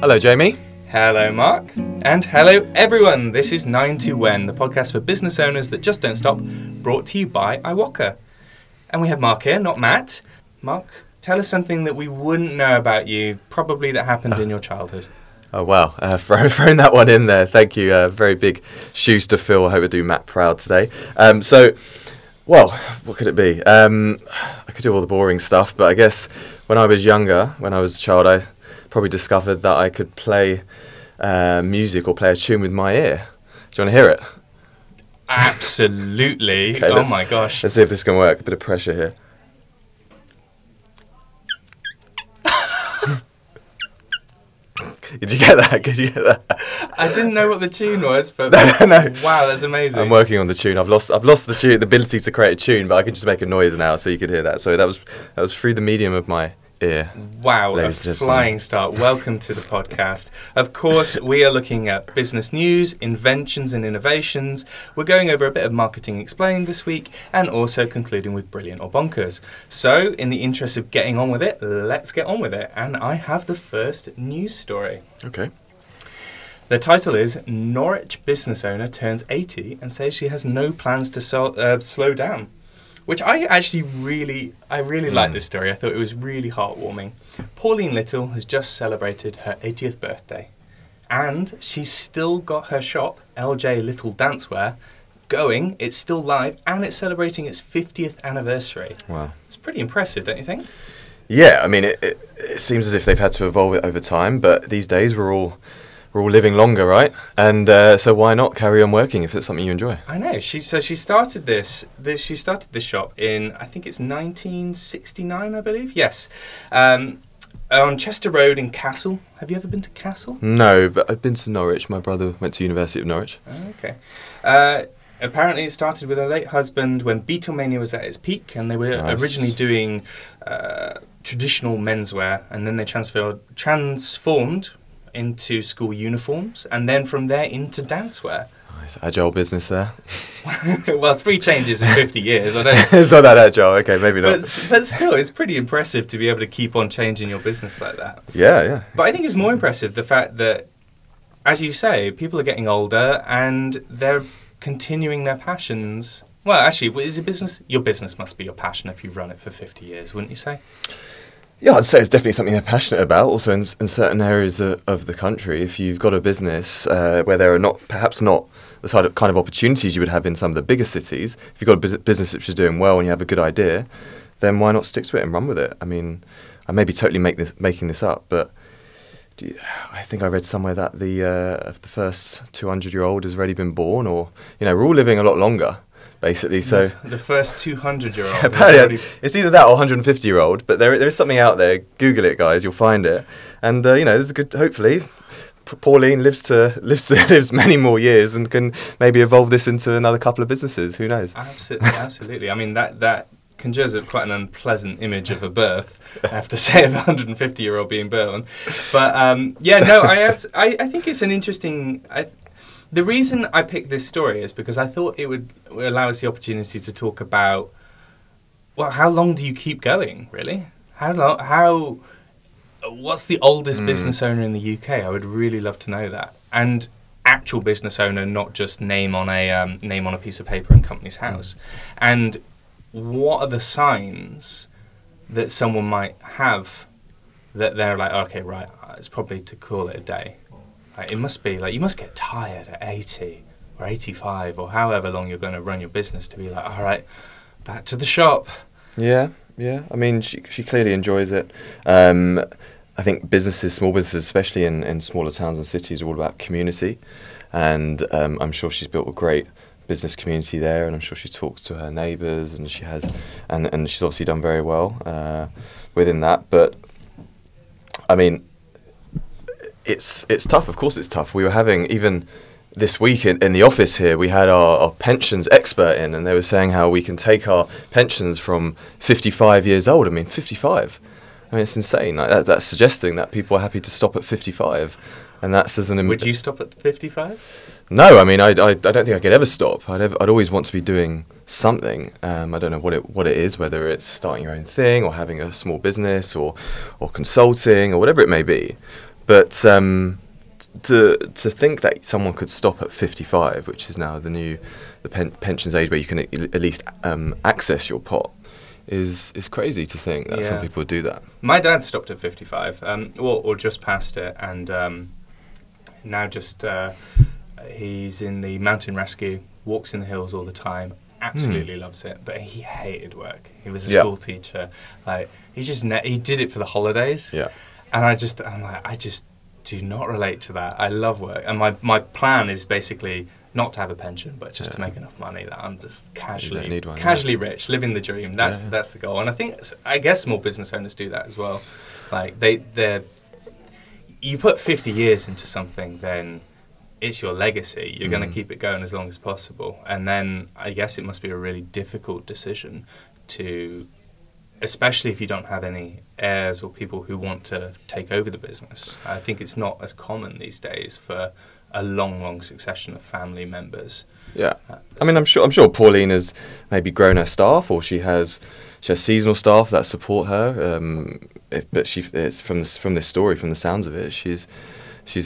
Hello, Jamie. Hello, Mark. And hello, everyone. This is 9 to When, the podcast for business owners that just don't stop, brought to you by Iwaka. And we have Mark here, not Matt. Mark, tell us something that we wouldn't know about you, probably that happened in your childhood. Oh, wow. Throwing that one in there. Thank you. Very big shoes to fill. I hope I do Matt proud today. Well, what could it be? I could do all the boring stuff, but I guess when I was younger, when I was a child, I probably discovered that I could play music or play a tune with my ear. Do you want to hear it? Absolutely. Okay, oh, my gosh. Let's see if this can work. A bit of pressure here. Did you get that? Did you get that? I didn't know what the tune was, but no. Wow, that's amazing. I'm working on the tune. I've lost the tune, the ability to create a tune, but I can just make a noise now, so you could hear that. So that was through the medium of my ear. Wow, a flying start. Welcome to the podcast. Of course, we are looking at business news, inventions and innovations. We're going over a bit of Marketing Explained this week, and also concluding with Brilliant or Bonkers. So, in the interest of getting on with it, let's get on with it. And I have the first news story. Okay. The title is Norwich business owner turns 80 and says she has no plans to slow down. Which I really like this story. I thought it was really heartwarming. Pauline Little has just celebrated her 80th birthday, and she's still got her shop, LJ Little Dancewear, going. It's still live, and it's celebrating its 50th anniversary. Wow. It's pretty impressive, don't you think? Yeah, I mean, it seems as if they've had to evolve it over time, but these days we're all living longer, right? And so why not carry on working if it's something you enjoy? I know. She started this shop in, I think it's 1969, I believe. Yes. On Chester Road in Castle. Have you ever been to Castle? No, but I've been to Norwich. My brother went to University of Norwich. Okay. Apparently it started with her late husband when Beatlemania was at its peak, and they were originally doing traditional menswear, and then they transformed into school uniforms, and then from there into dancewear. Nice, agile business there. Well, 3 changes in 50 years, I don't... It's not that agile, okay, maybe not. But still, it's pretty impressive to be able to keep on changing your business like that. Yeah. But I think it's more impressive the fact that, as you say, people are getting older and they're continuing their passions. Well, actually, is a business... Your business must be your passion if you've run it for 50 years, wouldn't you say? Yeah, I'd say it's definitely something they're passionate about, also in certain areas of the country. If you've got a business where there are perhaps not the sort of kind of opportunities you would have in some of the bigger cities, if you've got a business which is doing well and you have a good idea, then why not stick to it and run with it? I mean, I may be totally making this up, but I think I read somewhere that the first 200-year-old has already been born, or, you know, we're all living a lot longer. Basically, so the first 200-year-old. Yeah, it's either that or 150-year-old, but there is something out there. Google it, guys. You'll find it, and you know, there's a good. Hopefully, Pauline lives many more years and can maybe evolve this into another couple of businesses. Who knows? Absolutely. I mean, that conjures up quite an unpleasant image of a birth. I have to say, of a 150-year-old being born, but I think it's an interesting. The reason I picked this story is because I thought it would allow us the opportunity to talk about, well, how long do you keep going, really? What's the oldest business owner in the UK? I would really love to know that. And actual business owner, not just name on a piece of paper in company's house. And what are the signs that someone might have that they're like, okay, right, it's probably to call it a day. It must be like you must get tired at 80 or 85 or however long you're going to run your business to be like, all right, back to the shop. Yeah. I mean, she clearly enjoys it. I think small businesses, especially in smaller towns and cities, are all about community. And I'm sure she's built a great business community there. And I'm sure she talks to her neighbours and she has, and she's obviously done very well within that. But I mean, It's tough. Of course it's tough. We were having, even this week in the office here, we had our pensions expert in, and they were saying how we can take our pensions from 55 years old. I mean, 55. I mean, it's insane. Like that's suggesting that people are happy to stop at 55. And that's as an... Would you stop at 55? No, I mean, I don't think I could ever stop. I'd always want to be doing something. I don't know what it is, whether it's starting your own thing or having a small business or consulting or whatever it may be. But to think that someone could stop at 55, which is now the new pensions age where you can at least access your pot, is crazy to think that some people do that. My dad stopped at 55, or just past it, and now just he's in the mountain rescue, walks in the hills all the time, absolutely loves it, but he hated work. He was a school teacher. Like, he just he did it for the holidays. Yeah. And I'm like, I just do not relate to that. I love work, and my plan is basically not to have a pension, but just to make enough money that I'm just casually rich, living the dream. That's the goal. And I guess small business owners do that as well. Like you put 50 years into something, then it's your legacy. You're going to keep it going as long as possible. And then I guess it must be a really difficult decision to, especially if you don't have any heirs or people who want to take over the business. I think it's not as common these days for a long, long succession of family members. Yeah, I mean, I'm sure Pauline has maybe grown her staff, or she has seasonal staff that support her. But it's from this story, from the sounds of it, she's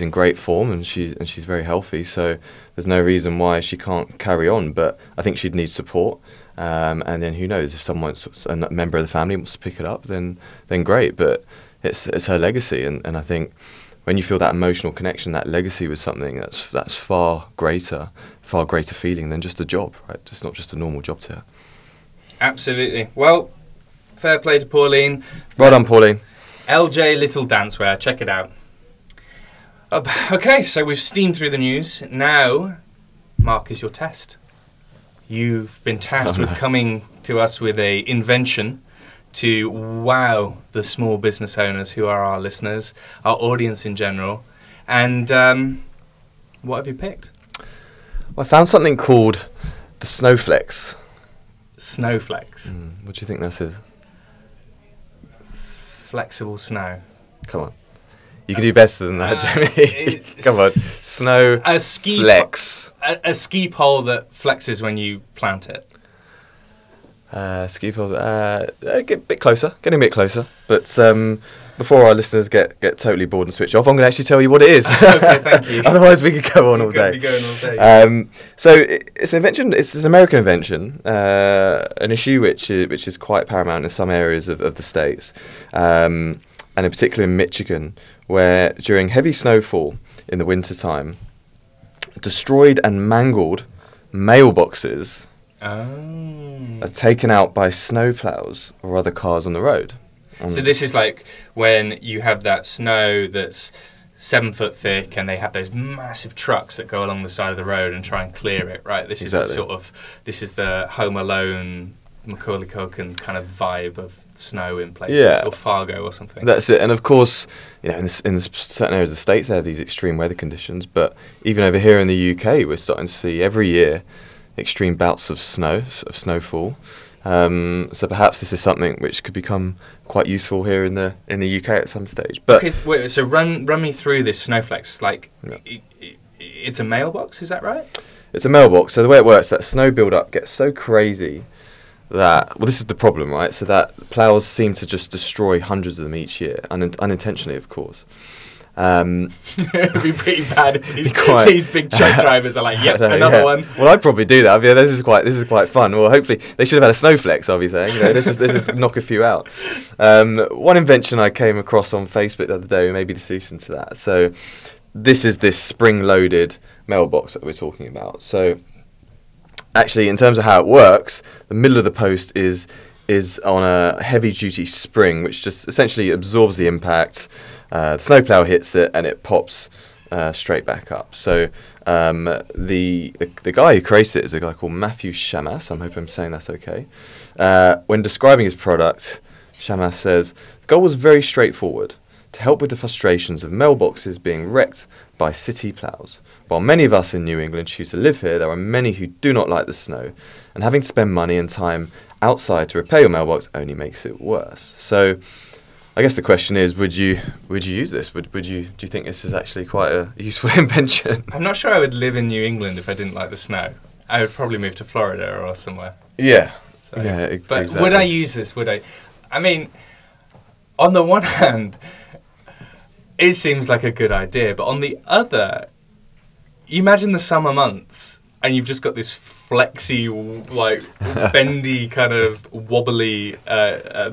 in great form and she's very healthy. So there's no reason why she can't carry on. But I think she'd need support. And then who knows, if a member of the family wants to pick it up, then great. But it's her legacy, and I think when you feel that emotional connection, that legacy with something, that's far greater feeling than just a job, right? It's not just a normal job to her. Absolutely. Well, fair play to Pauline. Well done, Pauline. LJ Little Dancewear, check it out. Okay, so we've steamed through the news. Now, Mark, is your test. You've been tasked with coming to us with an invention to wow the small business owners who are our listeners, our audience in general. And what have you picked? Well, I found something called the Snowflex. Snowflex? What do you think this is? Flexible snow. Come on. You can do better than that, Jamie. Come on. Snow a ski flex. A ski pole that flexes when you plant it. Ski pole. Getting a bit closer. But before our listeners get totally bored and switch off, I'm going to actually tell you what it is. Okay, thank you. Otherwise, we could go on all day. So it's an invention. It's an American invention. An issue which is quite paramount in some areas of the States. And in particular in Michigan, where during heavy snowfall in the wintertime, destroyed and mangled mailboxes are taken out by snowplows or other cars on the road. So this is like when you have that snow that's 7 foot thick and they have those massive trucks that go along the side of the road and try and clear it, right? This is the sort of, this is the Home Alone, Macaulay Culkin kind of vibe of snow in places, or Fargo or something. That's it. And of course, you know, in certain areas of the States, there are these extreme weather conditions. But even over here in the UK, we're starting to see every year extreme bouts of snowfall. So perhaps this is something which could become quite useful here in the UK at some stage. But okay, wait, so run me through this Snowflex. Like, it's a mailbox, is that right? It's a mailbox. So the way it works, that snow buildup gets so crazy. This is the problem, right? So that ploughs seem to just destroy hundreds of them each year, unintentionally, of course. It would be pretty bad if these big truck drivers are like, yep, another one. Well, I'd probably do that. Yeah, this is quite fun. Well, hopefully, they should have had a Snowflex, I'll be saying. You know, let's just knock a few out. One invention I came across on Facebook the other day may be the solution to that. So this is this spring-loaded mailbox that we're talking about. So actually, in terms of how it works, the middle of the post is on a heavy-duty spring, which just essentially absorbs the impact. The snowplow hits it, and it pops straight back up. So the guy who created it is a guy called Matthew Shamus. I hope I'm saying that's okay. When describing his product, Shamus says, the goal was very straightforward, to help with the frustrations of mailboxes being wrecked by city ploughs. While many of us in New England choose to live here, there are many who do not like the snow, and having to spend money and time outside to repair your mailbox only makes it worse. So I guess the question is, would you use this? Do you think this is actually quite a useful invention? I'm not sure I would live in New England if I didn't like the snow. I would probably move to Florida or somewhere. Yeah. So, yeah, exactly. But would I use this? I mean, on the one hand, It seems like a good idea, but on the other, you imagine the summer months and you've just got this flexy, like, bendy, kind of wobbly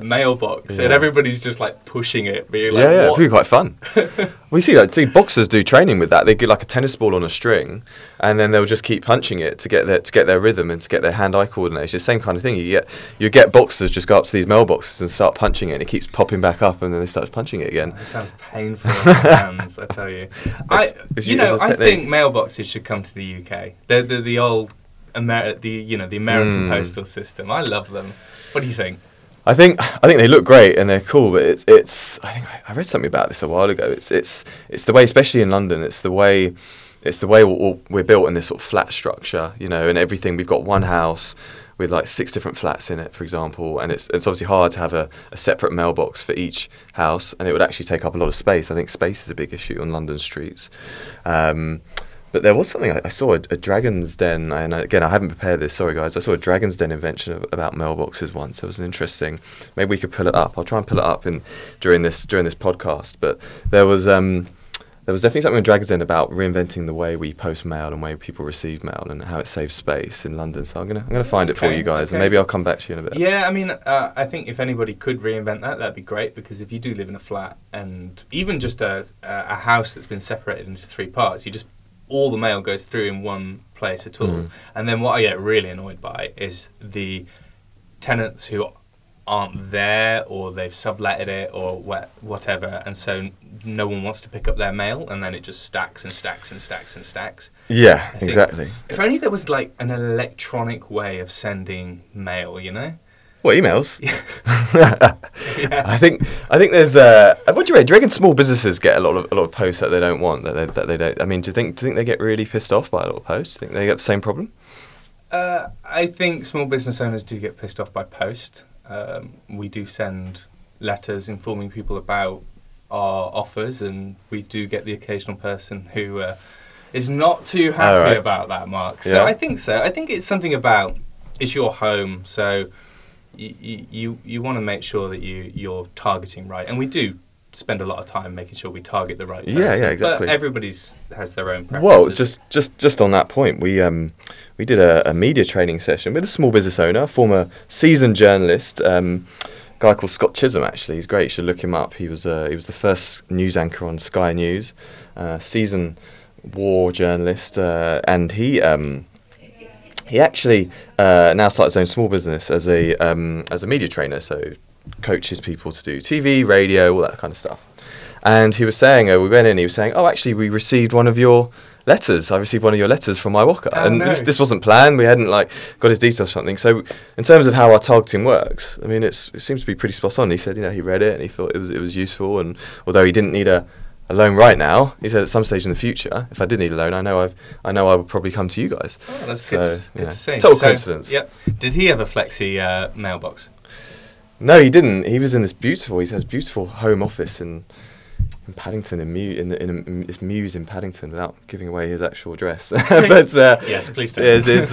mailbox, and everybody's just, like, pushing it, being like, yeah, it'd be quite fun. We see that. See, boxers do training with that. They get, like, a tennis ball on a string, and then they'll just keep punching it to get their rhythm and to get their hand-eye coordination. It's the same kind of thing. You get boxers just go up to these mailboxes and start punching it, and it keeps popping back up, and then they start punching it again. It sounds painful in my hands, I tell you. I think mailboxes should come to the UK. They're the old... the American postal system. I love them. What do you think? I think they look great and they're cool, but I read something about this a while ago. It's the way, especially in London, it's the way we're built in this sort of flat structure, you know, and everything. We've got one house with like 6 different flats in it, for example, and it's obviously hard to have a separate mailbox for each house, and it would actually take up a lot of space. I think space is a big issue on London streets. But there was something I saw, a Dragon's Den, and again, I haven't prepared this, sorry guys, I saw a Dragon's Den invention about mailboxes once. It was an interesting, maybe we could pull it up. I'll try and pull it up during this podcast, but there was definitely something in Dragon's Den about reinventing the way we post mail and way people receive mail and how it saves space in London. So I'm gonna find it for you guys, and maybe I'll come back to you in a bit. Yeah, I mean, I think if anybody could reinvent that, that'd be great, because if you do live in a flat, and even just a house that's been separated into 3 parts, you just... all the mail goes through in one place at all. And then what I get really annoyed by is the tenants who aren't there, or they've subletted it, or whatever, and so no one wants to pick up their mail, and then it just stacks and stacks and stacks and stacks. Yeah, exactly. If only there was like an electronic way of sending mail, you know? Well, emails. Yeah. I think there's. What do you reckon? Do you reckon small businesses get a lot of posts that they don't want? That they don't. I mean, do you think they get really pissed off by a lot of posts? Do you think they get the same problem? I think small business owners do get pissed off by post. We do send letters informing people about our offers, and we do get the occasional person who is not too happy about that, Mark. So yeah. I think it's something about it's your home, so. You want to make sure that you're targeting right, and we do spend a lot of time making sure we target the right person. Yeah, exactly. But everybody's has their own preferences. Well, just on that point, we did a media training session with a small business owner, former seasoned journalist, a guy called Scott Chisholm. Actually, he's great. You should look him up. He was the first news anchor on Sky News, seasoned war journalist, and he. He actually now starts his own small business as a media trainer, so coaches people to do TV, radio, all that kind of stuff. And he was saying, we went in, he was saying, oh, actually, we received one of your letters. I received one of your letters from Iwaka. And this wasn't planned. We hadn't, like, got his details or something. So in terms of how our targeting works, I mean, it seems to be pretty spot on. He said, you know, he read it and he thought it was useful. And although he didn't need a loan right now, he said at some stage in the future, if I did need a loan, I know I would probably come to you guys. Oh, that's so, good to see. Total coincidence. Yep. Did he have a flexi mailbox? No, he didn't. He was in this beautiful. He has beautiful home office in Paddington, in this mews in Paddington, without giving away his actual address. But yes, please do. It's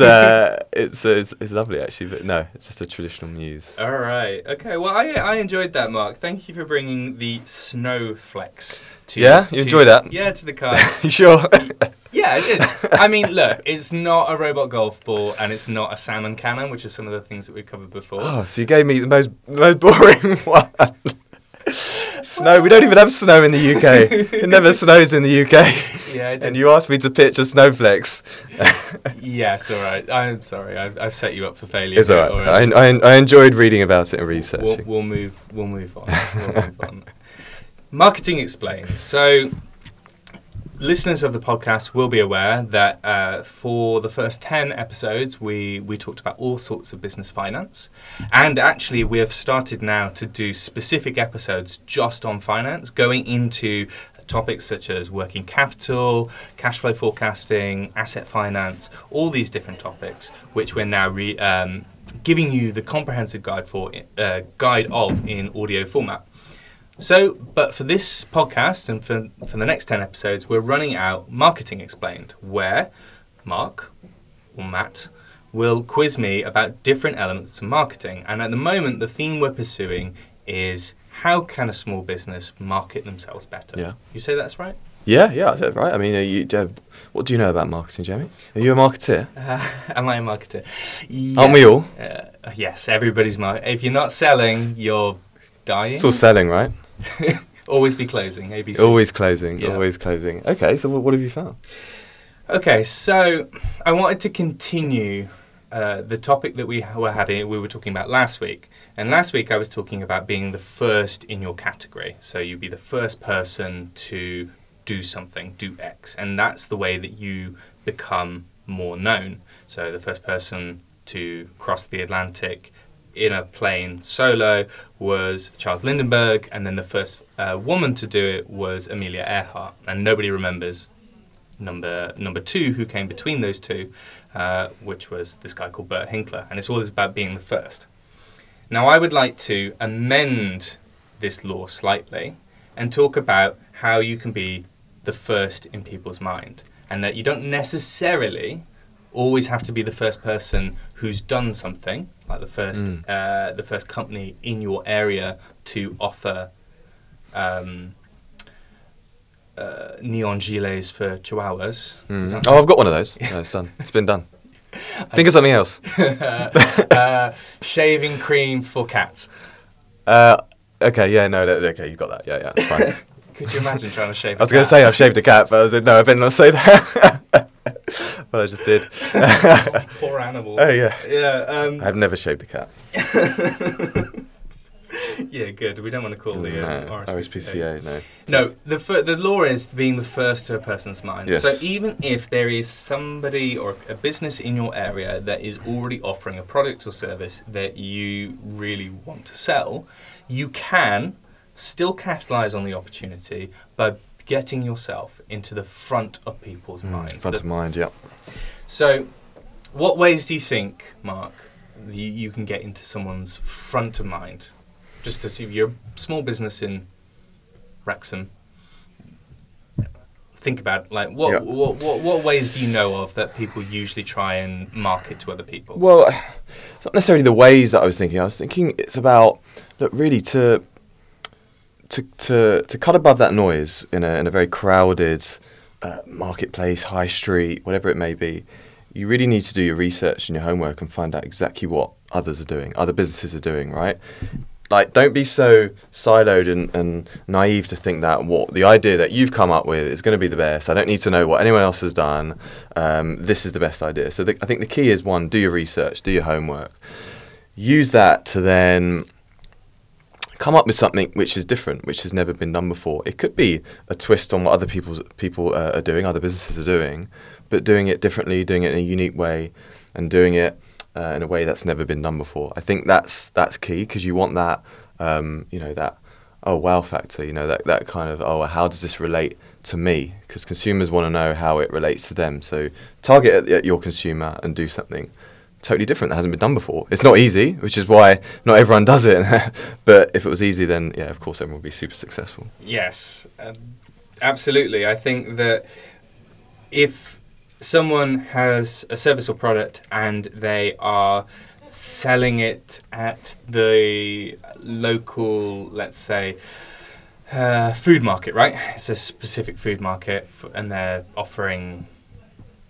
lovely actually, but no, it's just a traditional mews. All right, okay. Well, I enjoyed that, Mark. Thank you for bringing the Snowflex. You enjoy that? Yeah, to the cards. You sure? Yeah, I did. I mean, look, it's not a robot golf ball, and it's not a salmon cannon, which is some of the things that we've covered before. Oh, so you gave me the most boring one. Snow. We don't even have snow in the UK. It never snows in the UK. Yeah, it does. And you asked me to pitch a Snowflex. Yes, all right. I'm sorry. I've set you up for failure. It's all right. Already. I enjoyed reading about it and researching. We'll move on. Marketing Explained. So, listeners of the podcast will be aware that for the first 10 episodes, we talked about all sorts of business finance. And actually, we have started now to do specific episodes just on finance, going into topics such as working capital, cash flow forecasting, asset finance, all these different topics, which we're now giving you the comprehensive guide of in audio format. So, but for this podcast and for the next 10 episodes, we're running out Marketing Explained, where Mark or Matt will quiz me about different elements of marketing. And at the moment, the theme we're pursuing is how can a small business market themselves better? Yeah. You say that's right? Yeah, yeah, I said right. I mean, what do you know about marketing, Jamie? Are you a marketeer? Am I a marketeer? Yeah. Aren't we all? Yes, everybody's marketing. If you're not selling, you're dying. It's all selling, right? Always be closing, ABC. Always closing, yeah. Always closing. Okay, so what have you found? Okay, so I wanted to continue the topic that we were talking about last week. And last week I was talking about being the first in your category. So you'd be the first person to do something, do X. And that's the way that you become more known. So the first person to cross the Atlantic in a plane solo was Charles Lindbergh, and then the first woman to do it was Amelia Earhart. And nobody remembers number two who came between those two, which was this guy called Bert Hinkler. And it's always about being the first. Now I would like to amend this law slightly and talk about how you can be the first in people's mind, and that you don't necessarily always have to be the first person who's done something, like the first company in your area to offer neon gilets for chihuahuas. Mm. Oh, I've got one of those. No, it's done. It's been done. Think of something else. Shaving cream for cats. Okay, yeah, no, okay, you've got that. Yeah, yeah, fine. Could you imagine trying to shave a cat? I was going to say I've shaved a cat, but I said, no, I better not say that. But I just did. Poor animal. Oh, yeah. Yeah. I've never shaved a cat. Yeah, good. We don't want to call the RSPCA. No. No, the law is being the first to a person's mind. Yes. So even if there is somebody or a business in your area that is already offering a product or service that you really want to sell, you can still capitalize on the opportunity by getting yourself into the front of people's minds. Front of mind, yeah. So what ways do you think, Mark, you can get into someone's front of mind? Just to see if you're a small business in Wrexham, think about like what ways do you know of that people usually try and market to other people? Well, it's not necessarily the ways that I was thinking. I was thinking it's about, look, really to cut above that noise in a very crowded marketplace, high street, whatever it may be. You really need to do your research and your homework and find out exactly what others are doing, other businesses are doing, right? Like, don't be so siloed and naive to think that the idea that you've come up with is going to be the best. I don't need to know what anyone else has done. This is the best idea. So I think the key is, one, do your research, do your homework. Use that to then come up with something which is different, which has never been done before. It could be a twist on what other people are doing, other businesses are doing, but doing it differently, doing it in a unique way, and doing it in a way that's never been done before. I think that's key, because you want that, that oh wow factor, that kind of, oh, how does this relate to me? Because consumers want to know how it relates to them. So target at your consumer and do something totally different that hasn't been done before. It's not easy, which is why not everyone does it. But if it was easy, then yeah, of course everyone would be super successful. Yes, absolutely. I think that if someone has a service or product and they are selling it at the local, let's say, food market, right? It's a specific food market and they're offering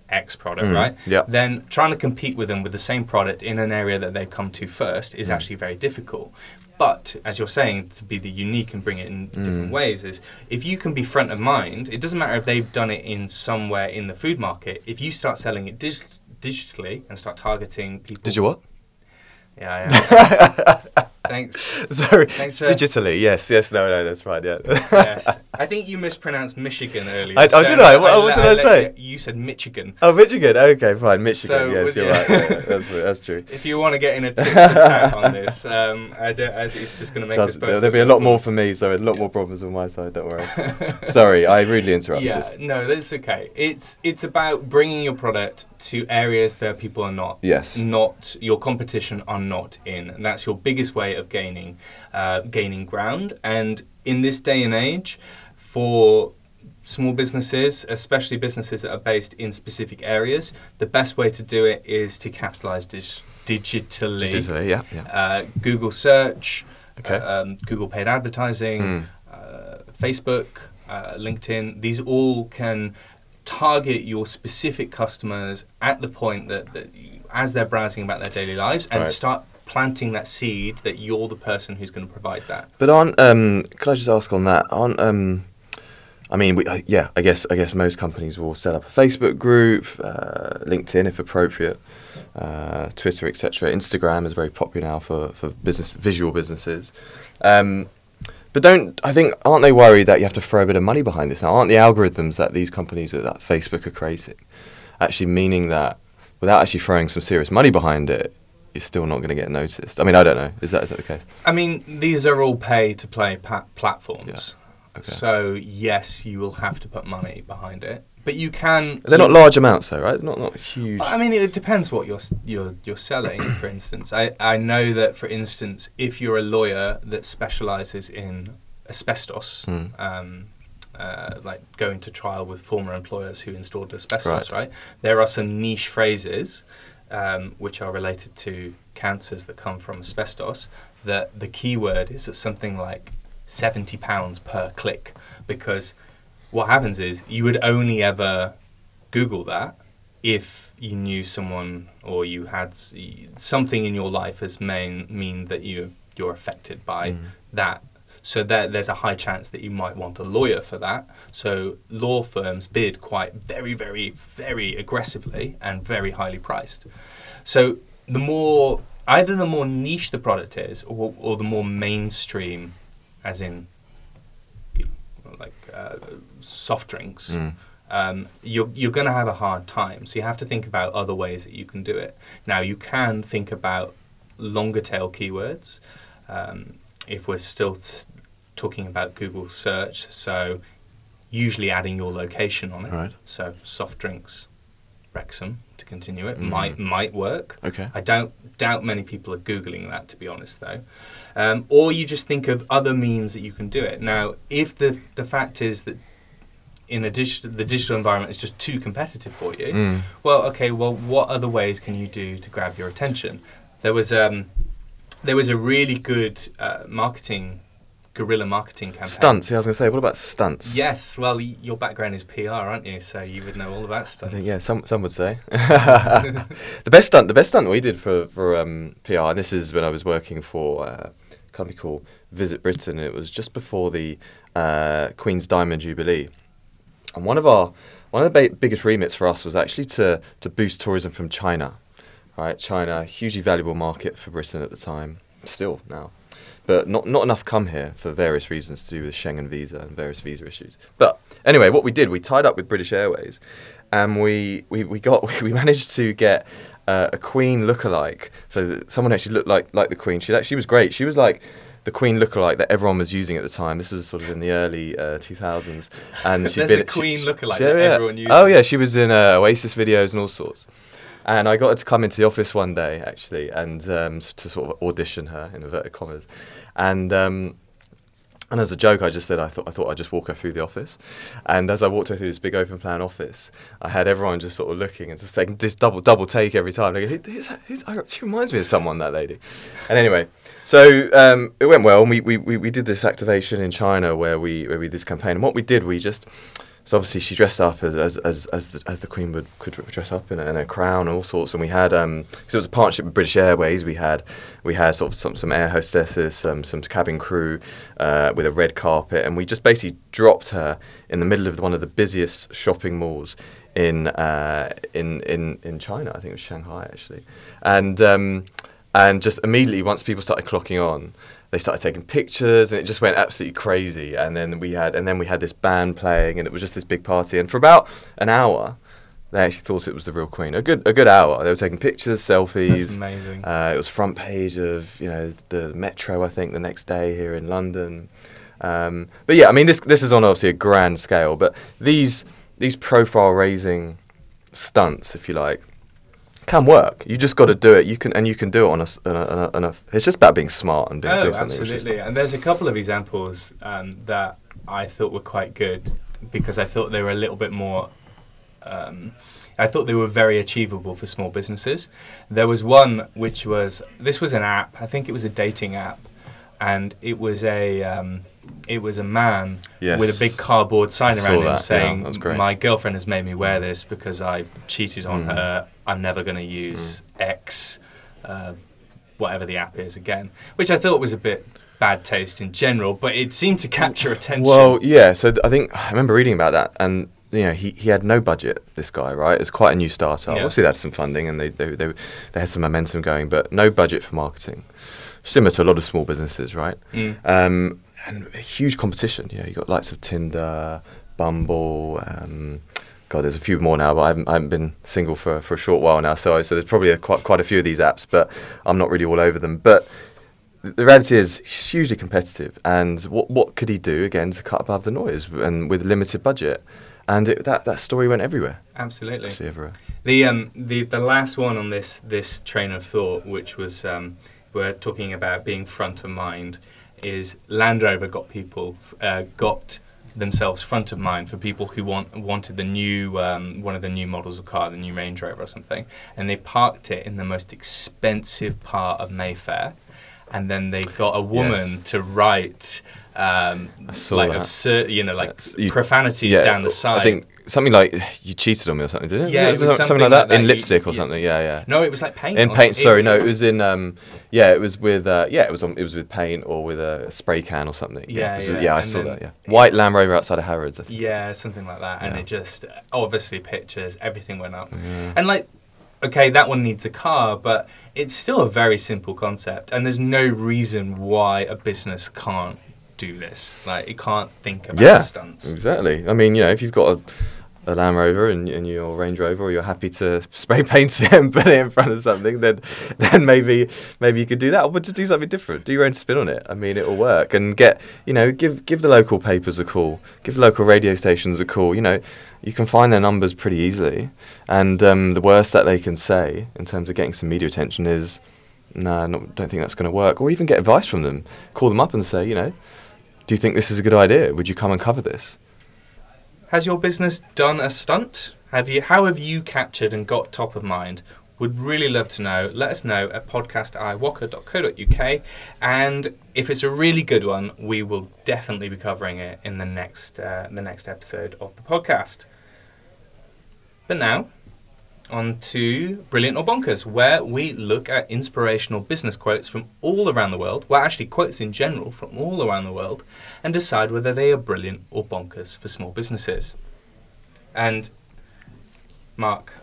X product, right? Yeah. Then trying to compete with them with the same product in an area that they've come to first is actually very difficult. But, as you're saying, to be the unique and bring it in different ways is, if you can be front of mind, it doesn't matter if they've done it in somewhere in the food market. If you start selling it digitally and start targeting people... Did you what? Yeah, yeah. Thanks. Sorry, thanks for digitally, yes, no, that's right, yeah. Yes. I think you mispronounced Michigan earlier. Oh, so did I? What did I say? You said Michigan. Oh, Michigan, okay, fine, Michigan, so, yes, you're right, yeah, that's true. If you want to get in a tip for tap on this, it's just going to make us both... There'll be a lot more for me, so a lot more problems on my side, don't worry. Sorry, I rudely interrupted. Yeah, no, that's okay. It's about bringing your product to areas that people are not, not your competition are not in, and that's your biggest way of gaining ground. And in this day and age, for small businesses, especially businesses that are based in specific areas, the best way to do it is to capitalize digitally. Google search, okay. Google paid advertising, Facebook, LinkedIn. These all can target your specific customers at the point that, as they're browsing about their daily lives, and start planting that seed that you're the person who's going to provide that. But aren't, could I just ask on that, aren't, I mean, yeah, I guess most companies will set up a Facebook group, LinkedIn if appropriate, Twitter, etc. Instagram is very popular now for visual businesses. But aren't they worried that you have to throw a bit of money behind this now? Aren't the algorithms that these companies that Facebook are creating actually meaning that without actually throwing some serious money behind it, you're still not going to get noticed? I mean, I don't know. Is that the case? I mean, these are all pay-to-play platforms. Yeah. Okay. So, yes, you will have to put money behind it. But you can... They're not large amounts, though, right? Not huge... I mean, it depends what you're selling, for instance. I know that, for instance, if you're a lawyer that specialises in asbestos, like going to trial with former employers who installed asbestos, right? There are some niche phrases which are related to cancers that come from asbestos, that the keyword is something like £70 per click, because what happens is you would only ever Google that if you knew someone or you had something in your life as mean that you're affected by that. So there's a high chance that you might want a lawyer for that. So law firms bid quite very, very, very aggressively and very highly priced. So either the more niche the product is, or the more mainstream, as in like soft drinks, you're going to have a hard time. So you have to think about other ways that you can do it. Now, you can think about longer tail keywords if we're still talking about Google search. So usually adding your location on it. Right. So soft drinks, Wrexham, to continue it, might work. Okay. I don't doubt many people are Googling that, to be honest, though. Or you just think of other means that you can do it. Now, if the fact is that the digital environment is just too competitive for you, well, what other ways can you do to grab your attention? There was a really good guerrilla marketing campaign. Stunts, yeah, I was going to say, what about stunts? Yes, well, your background is PR, aren't you? So you would know all about stunts. Yeah, some would say. The best stunt we did for PR, and this is when I was working for a company called Visit Britain. It was just before the Queen's Diamond Jubilee. And one of the biggest remits for us was actually to boost tourism from China. Right, China, hugely valuable market for Britain at the time, still now. But not enough come here for various reasons to do with Schengen visa and various visa issues. But anyway, what we did, we tied up with British Airways, and we managed to get a Queen lookalike. So that someone actually looked like the Queen. She was great. She was like the Queen lookalike that everyone was using at the time. This was sort of in the early 2000s, and she'd been a Queen lookalike that everyone used. Oh yeah, she was in Oasis videos and all sorts. And I got her to come into the office one day, actually, and to sort of audition her, in inverted commas. And as a joke, I just said I thought I'd just walk her through the office. And as I walked her through this big open-plan office, I had everyone just sort of looking and just saying this double take every time. They go, she reminds me of someone, that lady. And anyway, so it went well, and we did this activation in China where we did this campaign. And what we did, we just... So obviously she dressed up as the Queen could dress up in a crown and all sorts, and we had because it was a partnership with British Airways, we had sort of some air hostesses, some cabin crew with a red carpet, and we just basically dropped her in the middle of one of the busiest shopping malls in China. I think it was Shanghai, actually, and just immediately once people started clocking on, they started taking pictures, and it just went absolutely crazy. And then we had this band playing, and it was just this big party. And for about an hour, they actually thought it was the real Queen. A good hour. They were taking pictures, selfies. That's amazing. It was front page of the Metro, I think, the next day here in London. But yeah, I mean this is on obviously a grand scale. But these profile raising stunts, if you like, can work. You just got to do it. You can do it on a. It's just about being smart and doing something. Oh, absolutely. And there's a couple of examples that I thought were quite good, because I thought they were a little bit more. I thought they were very achievable for small businesses. There was one which was an app. I think it was a dating app, and it was a man with a big cardboard sign around him saying, "My girlfriend has made me wear this because I cheated on her. I'm never going to use X, whatever the app is again," which I thought was a bit bad taste in general, but it seemed to capture attention. Well, yeah. So I think I remember reading about that, and you know, he had no budget. This guy, right? It's quite a new startup. Yeah. Obviously, they had some funding and they had some momentum going, but no budget for marketing. Similar to a lot of small businesses, right? And huge competition. You know, you got likes of Tinder, Bumble. God, there's a few more now, but I haven't been single for a short while now. So there's probably quite a few of these apps, but I'm not really all over them. But the reality is, he's hugely competitive. And what could he do again to cut above the noise and with limited budget? And that story went everywhere. Absolutely, absolutely everywhere. The last one on this train of thought, which was. We're talking about being front of mind, is Land Rover got themselves front of mind for people who wanted the new one of the new models of car, the new Range Rover or something, and they parked it in the most expensive part of Mayfair, and then they got a woman to write absurd, you know, like profanities down the side. I think something like "you cheated on me" or something, didn't it? Yeah, it was something like that. In lipstick or something. Yeah, yeah. No, it was like paint. In paint. Sorry, no, it was in. Yeah, it was with. Yeah, it was with paint or with a spray can or something. Yeah, yeah. I saw that. Yeah, white Land Rover outside of Harrods, I think. Yeah, something like that, and it just obviously pictures everything went up, and like. Okay, that one needs a car, but it's still a very simple concept, and there's no reason why a business can't do this. Like, it can't think about stunts. Exactly. I mean, you know, if you've got a Land Rover and your Range Rover, or you're happy to spray paint it and put it in front of something, then maybe you could do that, or just do something different. Do your own spin on it. I mean, it'll work. And get, you know, give the local papers a call, give the local radio stations a call. You know, you can find their numbers pretty easily. And the worst that they can say in terms of getting some media attention is, "Nah, don't think that's going to work." Or even get advice from them. Call them up and say, you know, "Do you think this is a good idea? Would you come and cover this?" Has your business done a stunt? How have you captured and got top of mind? Would really love to know. Let us know at podcast@iwaka.co.uk, and if it's a really good one, we will definitely be covering it in the next episode of the podcast. But now, on to Brilliant or Bonkers, where we look at inspirational business quotes from all around the world, well, actually quotes in general from all around the world, and decide whether they are brilliant or bonkers for small businesses. And, Mark,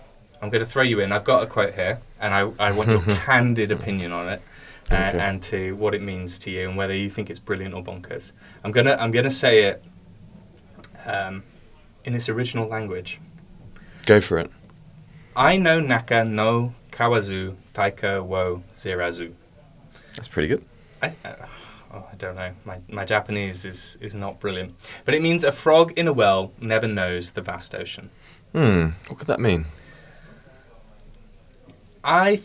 I'm going to throw you in. I've got a quote here, and I want your candid opinion on it, and to what it means to you, and whether you think it's brilliant or bonkers. I'm gonna say it in its original language. Go for it. I no naka no kawazu taika wo zerazu. That's pretty good. I don't know. My Japanese is not brilliant. But it means a frog in a well never knows the vast ocean. What could that mean? The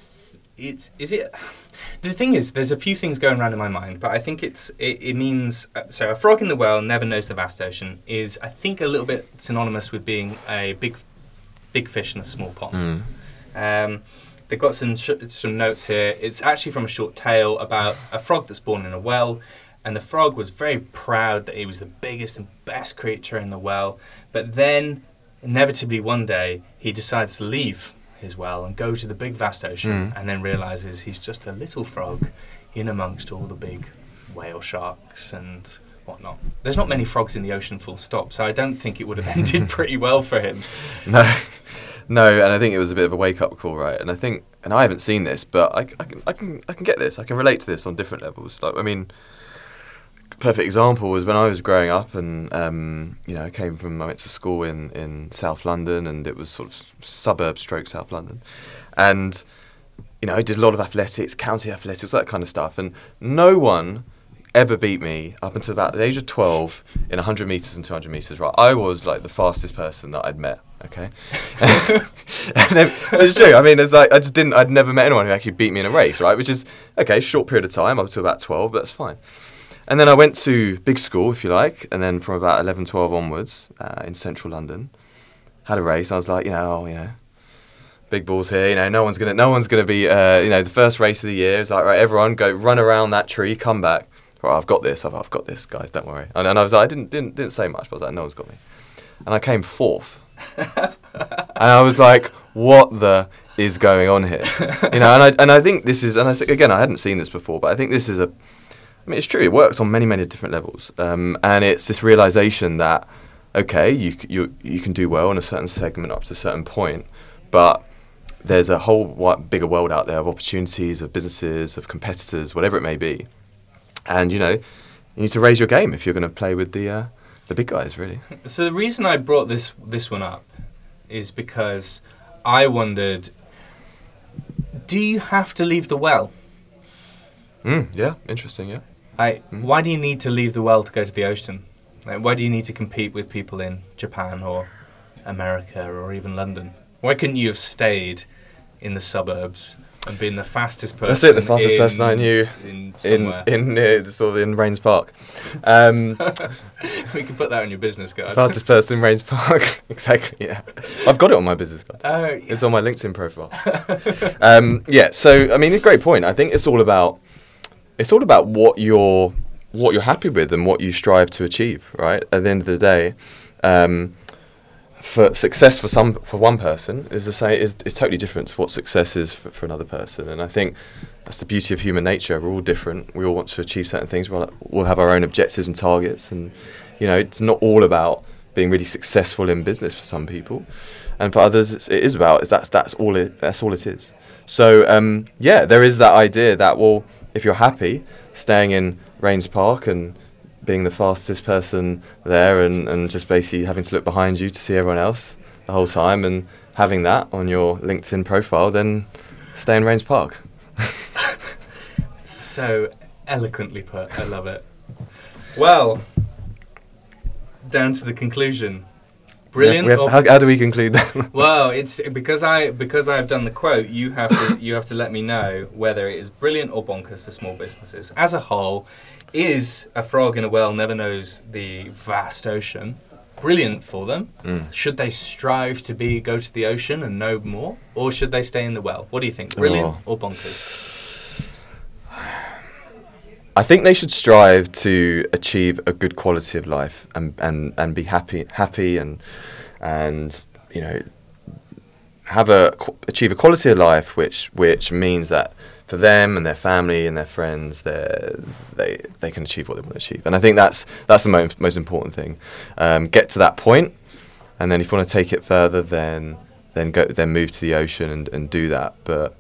thing is, there's a few things going around in my mind, but I think it means... So a frog in the well never knows the vast ocean is, I think, a little bit synonymous with being a big fish in a small pond. They've got some notes here. It's actually from a short tale about a frog that's born in a well, and the frog was very proud that he was the biggest and best creature in the well, but then inevitably one day he decides to leave his well and go to the big vast ocean, and then realises he's just a little frog in amongst all the big whale sharks and whatnot. There's not many frogs in the ocean, full stop, so I don't think it would have ended pretty well for him. No, and I think it was a bit of a wake-up call, right? And I think, and I haven't seen this, but I can get this. I can relate to this on different levels. Like, I mean, perfect example was when I was growing up, and you know, I went to school in South London, and it was sort of suburb/stroke South London, and you know, I did a lot of athletics, county athletics, that kind of stuff, and no one ever beat me up until about the age of 12 in 100 metres and 200 metres, right? I was like the fastest person that I'd met, okay? It's true. I mean, it's like I'd never met anyone who actually beat me in a race, right? Which is, okay, short period of time, up to about 12, but that's fine. And then I went to big school, if you like, and then from about 11, 12 onwards in central London, had a race. I was like, you know, big balls here, you know, no one's gonna be, you know, the first race of the year. It's like, right, everyone go run around that tree, come back. like, oh, I've got this, guys, don't worry. And I was like, I didn't say much, but I was like, no one's got me. And I came fourth. And I was like, what the is going on here? You know, and I think this is, and I said, again, I hadn't seen this before, but I think this is a, I mean, it's true, it works on many, many different levels. And it's this realization that, okay, you can do well in a certain segment up to a certain point, but there's a whole bigger world out there of opportunities, of businesses, of competitors, whatever it may be. And, you know, you need to raise your game if you're going to play with the big guys, really. So the reason I brought this one up is because I wondered, do you have to leave the well? Yeah, interesting, yeah. Why do you need to leave the well to go to the ocean? Like, why do you need to compete with people in Japan or America or even London? Why couldn't you have stayed in the suburbs and been the fastest person? That's it, the fastest person I knew in Rains Park. We can put that on your business card. Fastest person in Rains Park, exactly, yeah. I've got it on my business card. Yeah. It's on my LinkedIn profile. Yeah, so, I mean, a great point. I think it's all about what you're happy with and what you strive to achieve, right? At the end of the day, for success for one person is the same, is totally different to what success is for another person. And I think that's the beauty of human nature. We're all different. We all want to achieve certain things. We'll have our own objectives and targets. And, you know, it's not all about being really successful in business for some people. And for others, that's all it is. So, yeah, there is that idea that, well, if you're happy staying in Rains Park and being the fastest person there and just basically having to look behind you to see everyone else the whole time and having that on your LinkedIn profile, then stay in Rains Park. So eloquently put, I love it. Well, down to the conclusion. Brilliant. Yeah, how do we conclude that? Well, it's because I've done the quote. You have to let me know whether it is brilliant or bonkers for small businesses as a whole. Is a frog in a well never knows the vast ocean brilliant for them? Should they strive to go to the ocean and know more, or should they stay in the well? What do you think? Brilliant or bonkers? I think they should strive to achieve a good quality of life and be happy and you know achieve a quality of life which means that for them and their family and their friends they can achieve what they want to achieve. And I think that's the most important thing. Get to that point, and then if you want to take it further, then move to the ocean and do that. But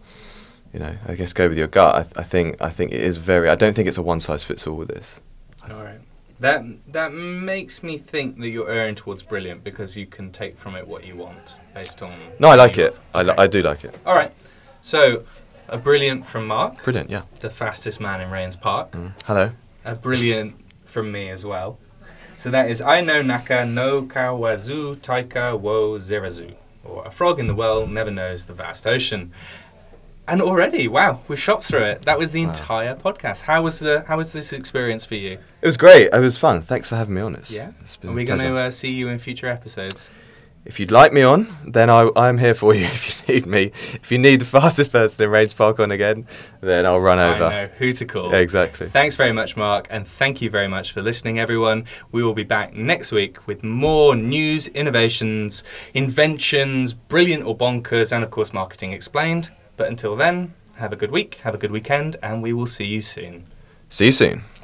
you know, I guess go with your gut. I think it is very. I don't think it's a one size fits all with this. All right, that makes me think that you're erring towards brilliant because you can take from it what you want based on. No, I like it. I do like it. All right, so a brilliant from Mark. Brilliant, yeah. The fastest man in Rains Park. Hello. A brilliant from me as well. So that is I no naka no kawazu taika wo zerazu, or a frog in the well never knows the vast ocean. And already, wow, we've shot through it. That was the entire podcast. How was this experience for you? It was great. It was fun. Thanks for having me on. Are we going to see you in future episodes? If you'd like me on, then I'm here for you if you need me. If you need the fastest person in Rains Park on again, then I'll run over. I know who to call. Yeah, exactly. Thanks very much, Mark, and thank you very much for listening, everyone. We will be back next week with more news, innovations, inventions, brilliant or bonkers, and, of course, Marketing Explained. But until then, have a good week, have a good weekend, and we will see you soon. See you soon.